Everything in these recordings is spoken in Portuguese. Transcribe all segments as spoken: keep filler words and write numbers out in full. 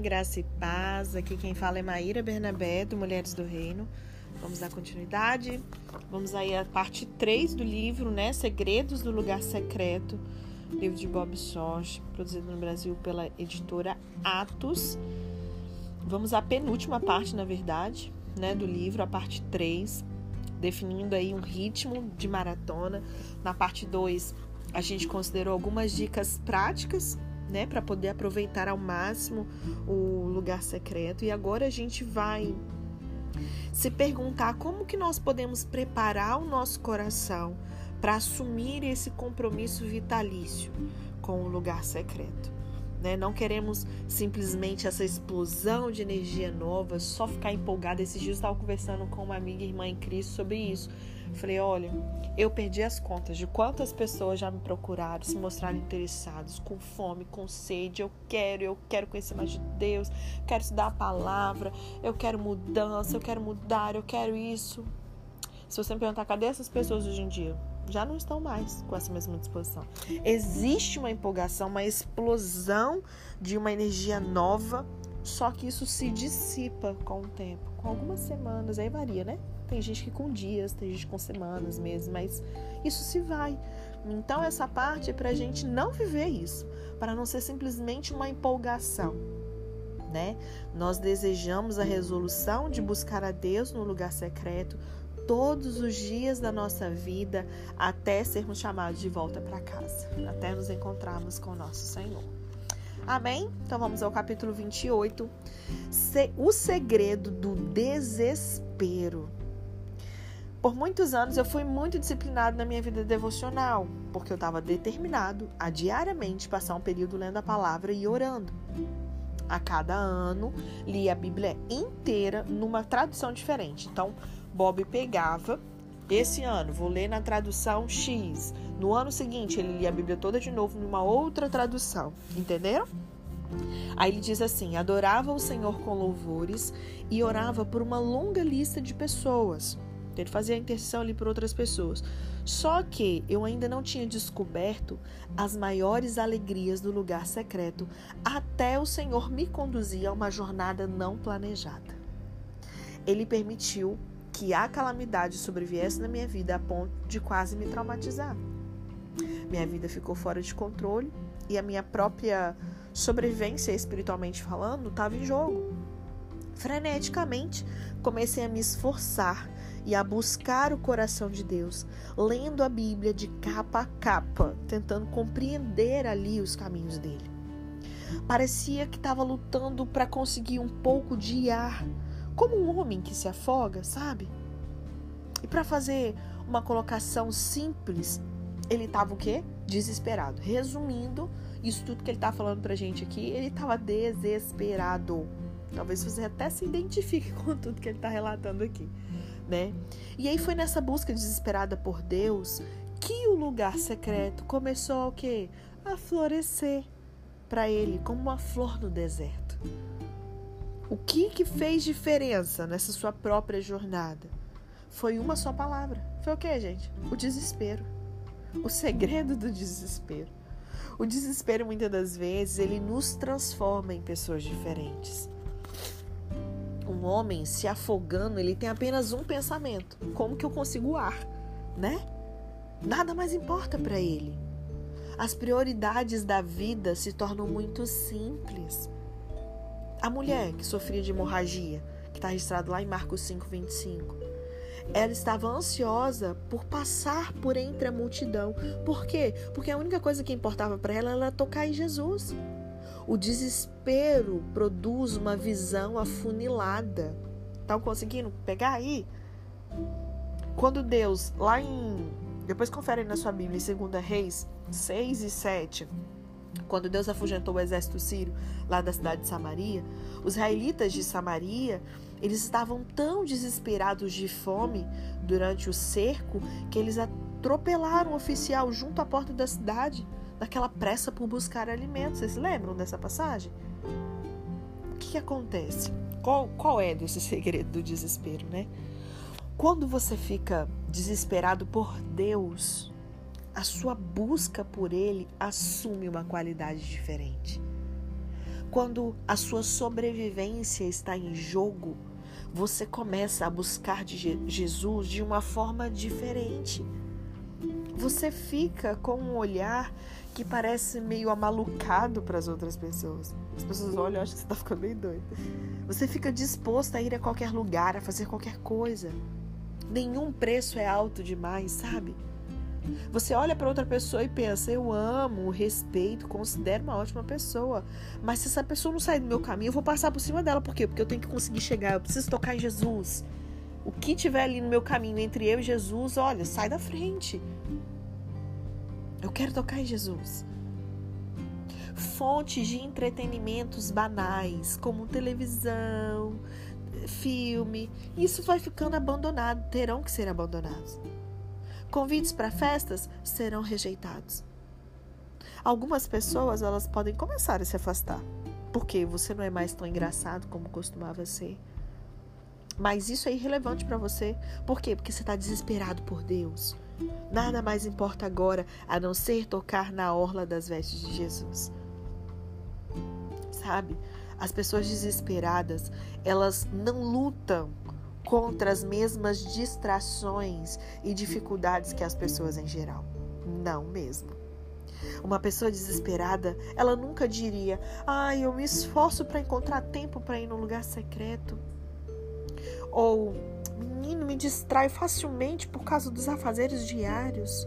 graça e paz. Aqui quem fala é Maíra Bernabé, do Mulheres do Reino. Vamos dar continuidade. Vamos aí à parte três do livro, né? Segredos do Lugar Secreto, livro de Bob Sorge, produzido no Brasil pela editora Atos. Vamos à penúltima parte, na verdade, né, do livro, a parte três, definindo aí um ritmo de maratona. Na parte dois, a gente considerou algumas dicas práticas, né, para poder aproveitar ao máximo o lugar secreto. E agora a gente vai se perguntar como que nós podemos preparar o nosso coração para assumir esse compromisso vitalício com o lugar secreto, né? Não queremos simplesmente essa explosão de energia nova, só ficar empolgada. Esses dias eu estava conversando com uma amiga e irmã em Cristo sobre isso. Falei, olha, eu perdi as contas de quantas pessoas já me procuraram, se mostraram interessados, com fome, com sede. Eu quero, eu quero conhecer mais de Deus, quero estudar a palavra, eu quero mudança, eu quero mudar, eu quero isso. Se você me perguntar, cadê essas pessoas hoje em dia? Já não estão mais com essa mesma disposição. Existe uma empolgação, uma explosão de uma energia nova, só que isso se dissipa com o tempo, com algumas semanas, aí varia, né? Tem gente que com dias, tem gente com semanas, meses, mas isso se vai. Então essa parte é pra gente não viver isso, para não ser simplesmente uma empolgação, né? Nós desejamos a resolução de buscar a Deus no lugar secreto todos os dias da nossa vida, até sermos chamados de volta para casa, até nos encontrarmos com o nosso Senhor. Amém? Então vamos ao capítulo vinte e oito. O segredo do desespero. Por muitos anos eu fui muito disciplinado na minha vida devocional, porque eu estava determinado a diariamente passar um período lendo a palavra e orando. A cada ano, li a Bíblia inteira numa tradução diferente. Então, Bob pegava, esse ano vou ler na tradução X, no ano seguinte ele lia a Bíblia toda de novo numa outra tradução, entenderam? Aí ele diz assim, adorava o Senhor com louvores e orava por uma longa lista de pessoas, ele fazia a intercessão ali por outras pessoas, só que eu ainda não tinha descoberto as maiores alegrias do lugar secreto, até o Senhor me conduzia a uma jornada não planejada. Ele permitiu que a calamidade sobreviesse na minha vida a ponto de quase me traumatizar. Minha vida ficou fora de controle e a minha própria sobrevivência, espiritualmente falando, estava em jogo. Freneticamente, comecei a me esforçar e a buscar o coração de Deus, lendo a Bíblia de capa a capa, tentando compreender ali os caminhos dele. Parecia que estava lutando para conseguir um pouco de ar, como um homem que se afoga, sabe? E para fazer uma colocação simples, ele estava o quê? Desesperado. Resumindo, isso tudo que ele está falando pra gente aqui, ele estava desesperado. Talvez você até se identifique com tudo que ele está relatando aqui, né? E aí foi nessa busca desesperada por Deus que o lugar secreto começou o quê? A florescer para ele, como uma flor no deserto. O que que fez diferença nessa sua própria jornada? Foi uma só palavra. Foi o quê, gente? O desespero. O segredo do desespero. O desespero, muitas das vezes, ele nos transforma em pessoas diferentes. Um homem se afogando, ele tem apenas um pensamento. Como que eu consigo ar, né? Nada mais importa para ele. As prioridades da vida se tornam muito simples. A mulher que sofria de hemorragia, que está registrado lá em Marcos cinco, vinte e cinco, ela estava ansiosa por passar por entre a multidão. Por quê? Porque a única coisa que importava para ela era tocar em Jesus. O desespero produz uma visão afunilada. Estão conseguindo pegar aí? Quando Deus, lá em... Depois confere na sua Bíblia, em dois Reis seis e sete... Quando Deus afugentou o exército sírio lá da cidade de Samaria, os israelitas de Samaria, eles estavam tão desesperados de fome durante o cerco que eles atropelaram um oficial junto à porta da cidade, naquela pressa por buscar alimentos. Vocês lembram dessa passagem? O que que acontece? Qual, qual é desse segredo do desespero, né? Quando você fica desesperado por Deus, a sua busca por ele assume uma qualidade diferente. Quando a sua sobrevivência está em jogo, você começa a buscar de Jesus de uma forma diferente. Você fica com um olhar que parece meio amalucado para as outras pessoas. As pessoas olham e acham que você está ficando meio doido. Você fica disposto a ir a qualquer lugar, a fazer qualquer coisa. Nenhum preço é alto demais, sabe? Você olha para outra pessoa e pensa, eu amo, respeito, considero uma ótima pessoa, mas se essa pessoa não sair do meu caminho, eu vou passar por cima dela. Por quê? Porque eu tenho que conseguir chegar, eu preciso tocar em Jesus. O que tiver ali no meu caminho entre eu e Jesus, olha, sai da frente. Eu quero tocar em Jesus. Fontes de entretenimentos banais, como televisão, filme, isso vai ficando abandonado, terão que ser abandonados. Convites para festas serão rejeitados. Algumas pessoas, elas podem começar a se afastar, porque você não é mais tão engraçado como costumava ser. Mas isso é irrelevante para você. Por quê? Porque você está desesperado por Deus. Nada mais importa agora, a não ser tocar na orla das vestes de Jesus. Sabe? As pessoas desesperadas, elas não lutam contra as mesmas distrações e dificuldades que as pessoas em geral. Não mesmo. Uma pessoa desesperada, ela nunca diria, ah, eu me esforço para encontrar tempo para ir num lugar secreto. Ou, menino, me distrai facilmente por causa dos afazeres diários.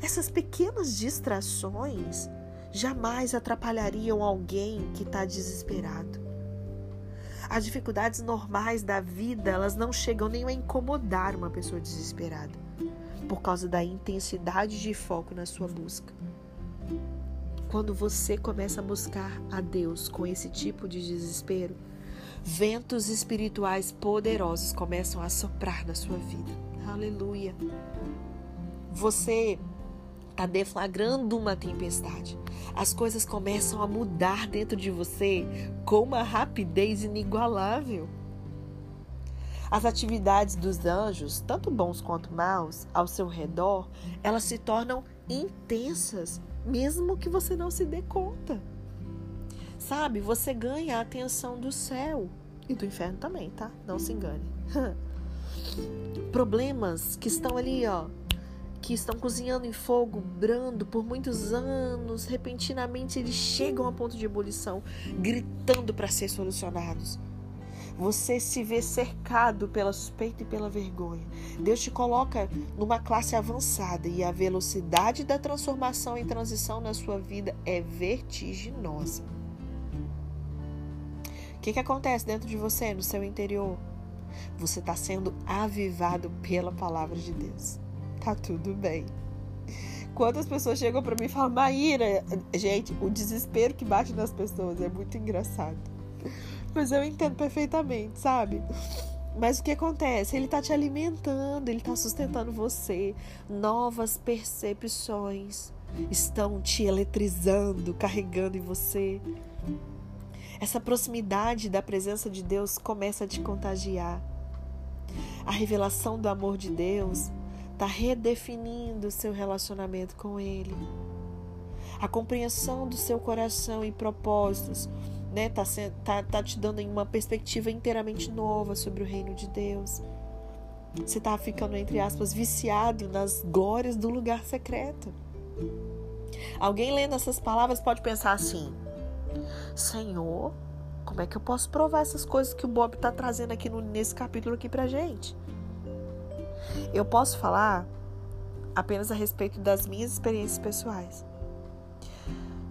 Essas pequenas distrações jamais atrapalhariam alguém que está desesperado. As dificuldades normais da vida, elas não chegam nem a incomodar uma pessoa desesperada, por causa da intensidade de foco na sua busca. Quando você começa a buscar a Deus com esse tipo de desespero, ventos espirituais poderosos começam a soprar na sua vida. Aleluia! Você está deflagrando uma tempestade. As coisas começam a mudar dentro de você com uma rapidez inigualável. As atividades dos anjos, tanto bons quanto maus, ao seu redor, elas se tornam intensas, mesmo que você não se dê conta. Sabe, você ganha a atenção do céu e do inferno também, tá? Não se engane. Problemas que estão ali, ó, que estão cozinhando em fogo brando por muitos anos, repentinamente eles chegam a ponto de ebulição, gritando para ser solucionados. Você se vê cercado pela suspeita e pela vergonha. Deus te coloca numa classe avançada e a velocidade da transformação e transição na sua vida é vertiginosa. O que, que acontece dentro de você, no seu interior? Você está sendo avivado pela palavra de Deus. Tá tudo bem. Quantas pessoas chegam pra mim e falam, Maíra, gente, o desespero que bate nas pessoas é muito engraçado. Mas eu entendo perfeitamente, sabe? Mas o que acontece? Ele tá te alimentando, ele tá sustentando você. Novas percepções estão te eletrizando, carregando em você. Essa proximidade da presença de Deus começa a te contagiar. A revelação do amor de Deus está redefinindo o seu relacionamento com Ele. A compreensão do seu coração e propósitos, né, está tá, tá te dando uma perspectiva inteiramente nova sobre o reino de Deus. Você está ficando, entre aspas, viciado nas glórias do lugar secreto. Alguém lendo essas palavras pode pensar assim, Senhor, como é que eu posso provar essas coisas que o Bob está trazendo aqui no, nesse capítulo aqui pra gente? Eu posso falar apenas a respeito das minhas experiências pessoais.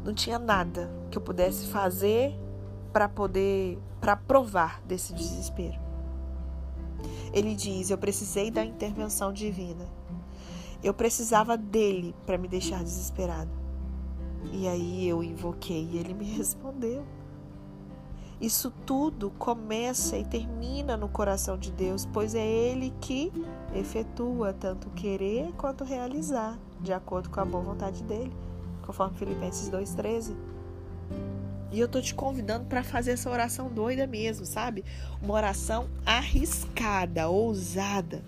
Não tinha nada que eu pudesse fazer para poder, para provar desse desespero. Ele diz, eu precisei da intervenção divina. Eu precisava dele para me deixar desesperado. E aí eu invoquei e ele me respondeu. Isso tudo começa e termina no coração de Deus, pois é Ele que efetua tanto querer quanto realizar, de acordo com a boa vontade dEle, conforme Filipenses dois, treze. E eu tô te convidando para fazer essa oração doida mesmo, sabe? Uma oração arriscada, ousada,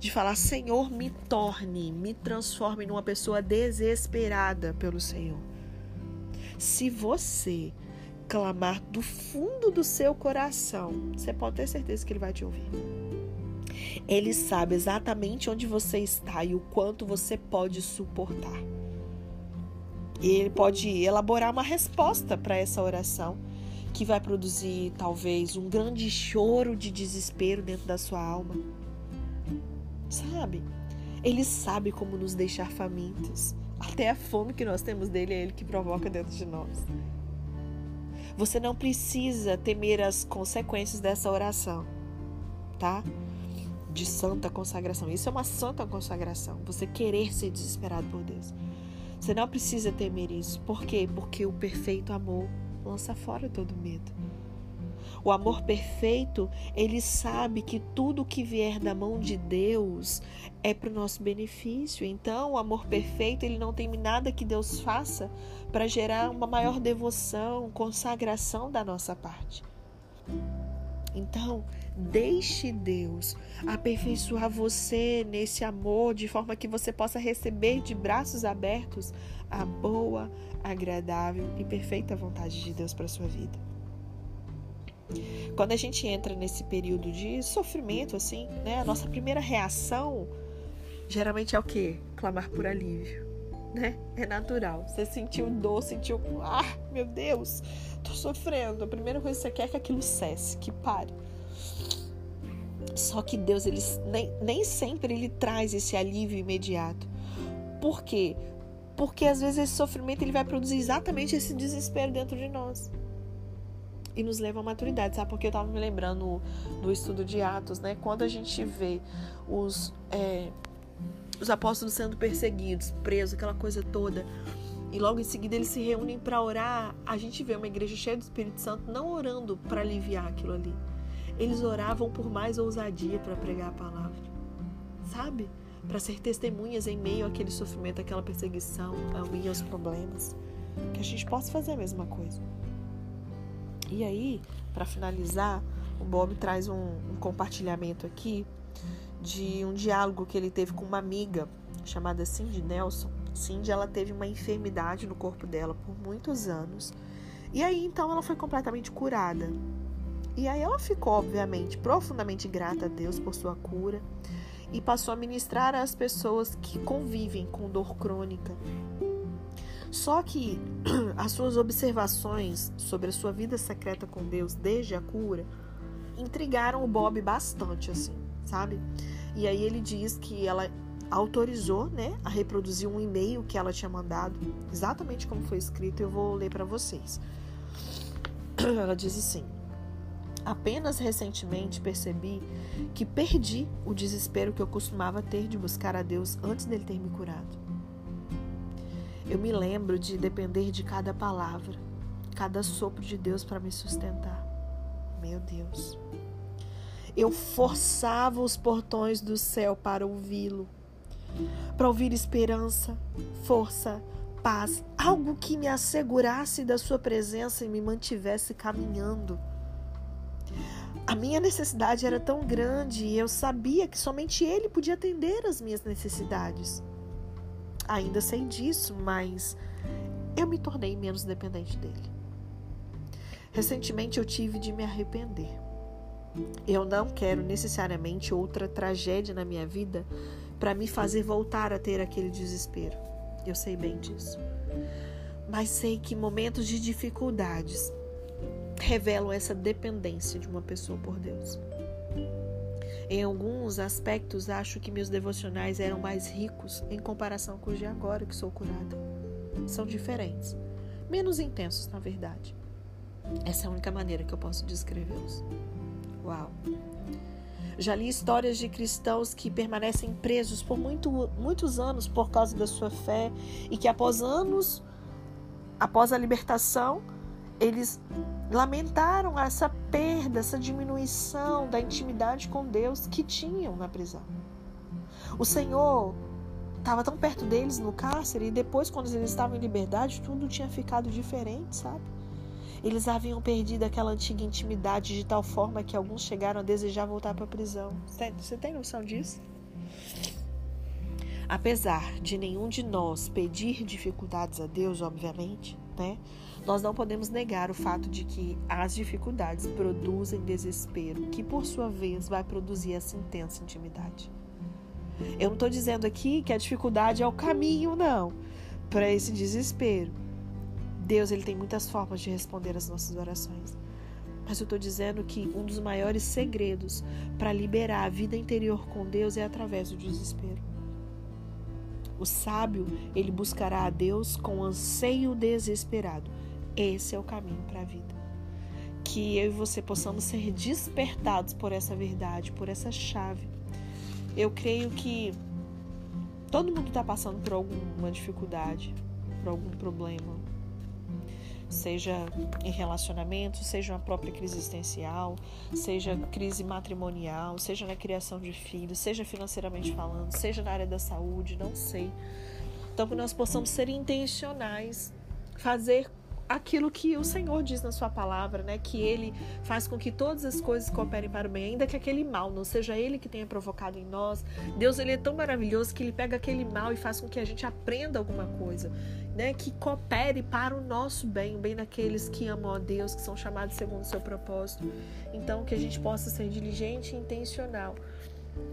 de falar, Senhor, me torne, me transforme numa pessoa desesperada pelo Senhor. Se você clamar do fundo do seu coração, você pode ter certeza que ele vai te ouvir. Ele sabe exatamente onde você está e o quanto você pode suportar. E ele pode elaborar uma resposta para essa oração, que vai produzir talvez um grande choro de desespero dentro da sua alma. Sabe? Ele sabe como nos deixar famintos. Até a fome que nós temos dele é ele que provoca dentro de nós. Você não precisa temer as consequências dessa oração, tá? De santa consagração. Isso é uma santa consagração. Você querer ser desesperado por Deus. Você não precisa temer isso. Por quê? Porque o perfeito amor lança fora todo medo. O amor perfeito, ele sabe que tudo que vier da mão de Deus é para o nosso benefício. Então, o amor perfeito, ele não tem nada que Deus faça para gerar uma maior devoção, consagração da nossa parte. Então, deixe Deus aperfeiçoar você nesse amor, de forma que você possa receber de braços abertos a boa, agradável e perfeita vontade de Deus para a sua vida. Quando a gente entra nesse período de sofrimento, assim, né, a nossa primeira reação geralmente é o quê? Clamar por alívio, né? É natural. Você sentiu dor, sentiu, ah, meu Deus, tô sofrendo. A primeira coisa que você quer é que aquilo cesse, que pare. Só que Deus, ele, nem, nem sempre ele traz esse alívio imediato. Por quê? Porque às vezes esse sofrimento ele vai produzir exatamente esse desespero dentro de nós e nos leva à maturidade, sabe? Porque eu estava me lembrando do estudo de Atos, né? Quando a gente vê os, é, os apóstolos sendo perseguidos, presos, aquela coisa toda, e logo em seguida eles se reúnem para orar, a gente vê uma igreja cheia do Espírito Santo não orando para aliviar aquilo ali. Eles oravam por mais ousadia para pregar a palavra, sabe? Para ser testemunhas em meio àquele sofrimento, àquela perseguição, ao ir aos problemas. Que a gente possa fazer a mesma coisa. E aí, para finalizar, o Bob traz um, um compartilhamento aqui de um diálogo que ele teve com uma amiga chamada Cindy Nelson. Cindy, ela teve uma enfermidade no corpo dela por muitos anos. E aí, então, ela foi completamente curada. E aí ela ficou, obviamente, profundamente grata a Deus por sua cura e passou a ministrar às pessoas que convivem com dor crônica. Só que as suas observações sobre a sua vida secreta com Deus desde a cura intrigaram o Bob bastante, assim, sabe? E aí ele diz que ela autorizou, né, a reproduzir um e-mail que ela tinha mandado, exatamente como foi escrito, eu vou ler para vocês. Ela diz assim: apenas recentemente percebi que perdi o desespero que eu costumava ter de buscar a Deus antes dele ter me curado. Eu me lembro de depender de cada palavra, cada sopro de Deus para me sustentar. Meu Deus. Eu forçava os portões do céu para ouvi-lo, para ouvir esperança, força, paz, algo que me assegurasse da sua presença e me mantivesse caminhando. A minha necessidade era tão grande e eu sabia que somente ele podia atender às minhas necessidades. Ainda sei disso, mas eu me tornei menos dependente dele. Recentemente eu tive de me arrepender. Eu não quero necessariamente outra tragédia na minha vida para me fazer voltar a ter aquele desespero. Eu sei bem disso. Mas sei que momentos de dificuldades revelam essa dependência de uma pessoa por Deus. Em alguns aspectos, acho que meus devocionais eram mais ricos em comparação com os de agora que sou curada. São diferentes, menos intensos, na verdade. Essa é a única maneira que eu posso descrevê-los. Uau! Já li histórias de cristãos que permanecem presos por muito, muitos anos por causa da sua fé e que após anos, após a libertação, eles lamentaram essa perda, essa diminuição da intimidade com Deus que tinham na prisão. O Senhor estava tão perto deles no cárcere e depois, quando eles estavam em liberdade, tudo tinha ficado diferente, sabe? Eles haviam perdido aquela antiga intimidade de tal forma que alguns chegaram a desejar voltar para a prisão. Você tem noção disso? Apesar de nenhum de nós pedir dificuldades a Deus, obviamente, né? Nós não podemos negar o fato de que as dificuldades produzem desespero, que por sua vez vai produzir essa intensa intimidade. Eu não estou dizendo aqui que a dificuldade é o caminho, não, para esse desespero. Deus, ele tem muitas formas de responder às nossas orações. Mas eu estou dizendo que um dos maiores segredos para liberar a vida interior com Deus é através do desespero. O sábio, ele buscará a Deus com anseio desesperado. Esse é o caminho para a vida. Que eu e você possamos ser despertados por essa verdade, por essa chave. Eu creio que todo mundo está passando por alguma dificuldade, por algum problema. Seja em relacionamento, seja uma própria crise existencial, seja crise matrimonial, seja na criação de filhos, seja financeiramente falando, seja na área da saúde, não sei. Então que nós possamos ser intencionais, fazer aquilo que o Senhor diz na sua palavra, né? Que Ele faz com que todas as coisas cooperem para o bem, ainda que aquele mal não seja Ele que tenha provocado em nós. Deus, Ele é tão maravilhoso que Ele pega aquele mal e faz com que a gente aprenda alguma coisa, né? Que coopere para o nosso bem, o bem daqueles que amam a Deus, que são chamados segundo o seu propósito. Então, que a gente possa ser diligente e intencional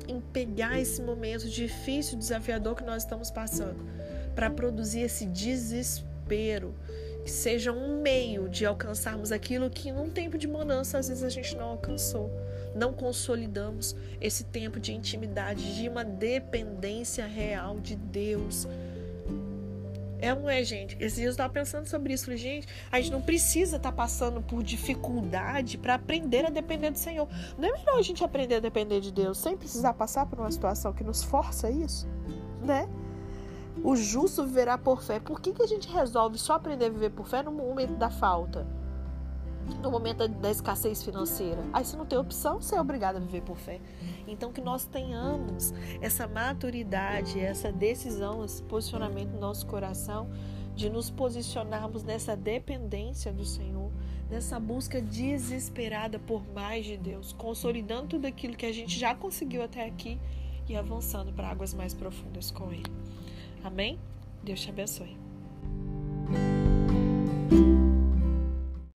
em pegar esse momento difícil, desafiador que nós estamos passando, para produzir esse desespero, que seja um meio de alcançarmos aquilo que num tempo de bonança às vezes a gente não alcançou. Não consolidamos esse tempo de intimidade, de uma dependência real de Deus. É ou não é, gente? Esses dias eu estava pensando sobre isso. Falei, gente, a gente não precisa estar tá passando por dificuldade para aprender a depender do Senhor. Não é melhor a gente aprender a depender de Deus sem precisar passar por uma situação que nos força isso, né? O justo viverá por fé. Por que que a gente resolve só aprender a viver por fé no momento da falta? No momento da escassez financeira? Aí você não tem opção, você é obrigado a viver por fé. Então que nós tenhamos essa maturidade, essa decisão, esse posicionamento no nosso coração de nos posicionarmos nessa dependência do Senhor, nessa busca desesperada por mais de Deus, consolidando tudo aquilo que a gente já conseguiu até aqui e avançando para águas mais profundas com Ele. Amém? Deus te abençoe.